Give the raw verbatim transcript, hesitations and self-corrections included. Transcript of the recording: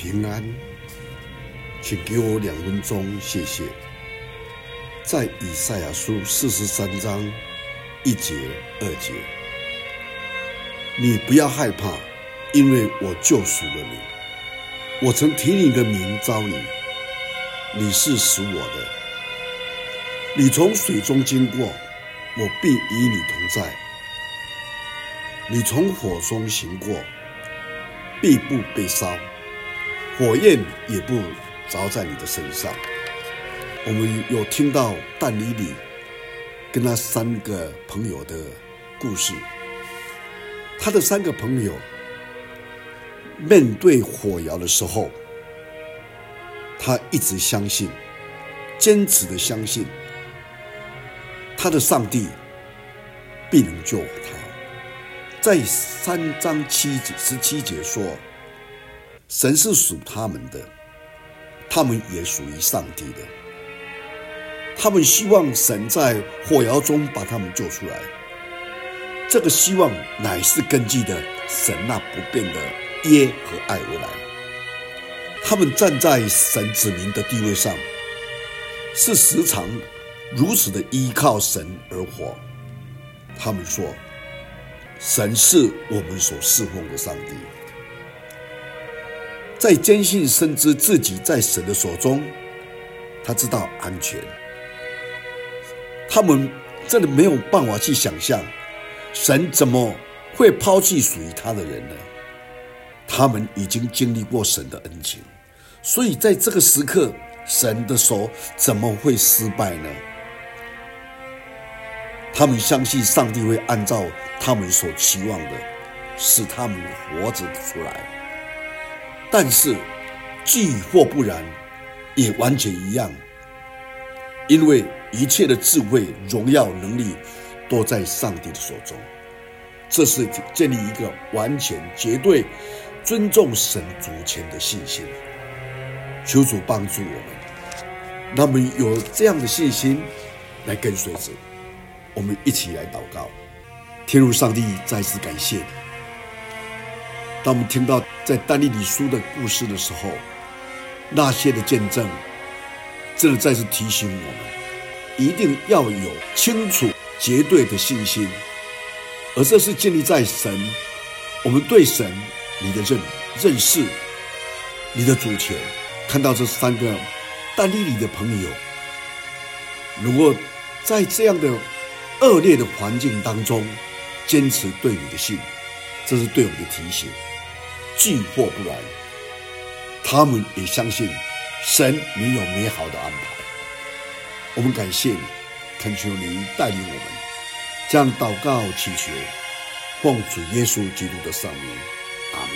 平安，请给我两分钟，谢谢。在以赛亚书四十三章一节、二节，你不要害怕，因为我救赎了你，我曾提你的名召你，你是属我的。你从水中经过，我必与你同在；你从火中行过，必不被烧，火焰也不着在你的身上。我们有听到但以理跟他三个朋友的故事，他的三个朋友面对火窑的时候，他一直相信，坚持的相信他的上帝必能救他。在三章七节十七节说，神是属他们的，他们也属于上帝的。他们希望神在火窑中把他们救出来，这个希望乃是根据的神那不变的耶和爱而来。他们站在神子民的地位上，是时常如此的依靠神而活。他们说，神是我们所侍奉的上帝，在坚信深知自己在神的手中，他知道安全。他们真的没有办法去想象，神怎么会抛弃属于他的人呢？他们已经经历过神的恩情，所以在这个时刻，神的手怎么会失败呢？他们相信上帝会按照他们所期望的，使他们活着出来。但是，既或不然，也完全一样，因为一切的智慧、荣耀、能力都在上帝的手中。这是建立一个完全、绝对尊重神主权的信心。求主帮助我们，让我们有这样的信心来跟随主。我们一起来祷告。天父上帝，再次感谢你。当我们听到在但以理书的故事的时候，那些的见证，真的再次提醒我们，一定要有清楚绝对的信心，而这是建立在神，我们对神你的 认, 认识你的主权。看到这三个但以理的朋友，如果在这样的恶劣的环境当中坚持对你的信，这是对我们的提醒。既或不然，他们也相信神你有美好的安排。我们感谢你，恳求你带领我们，将祷告祈求奉主耶稣基督的圣名，阿们。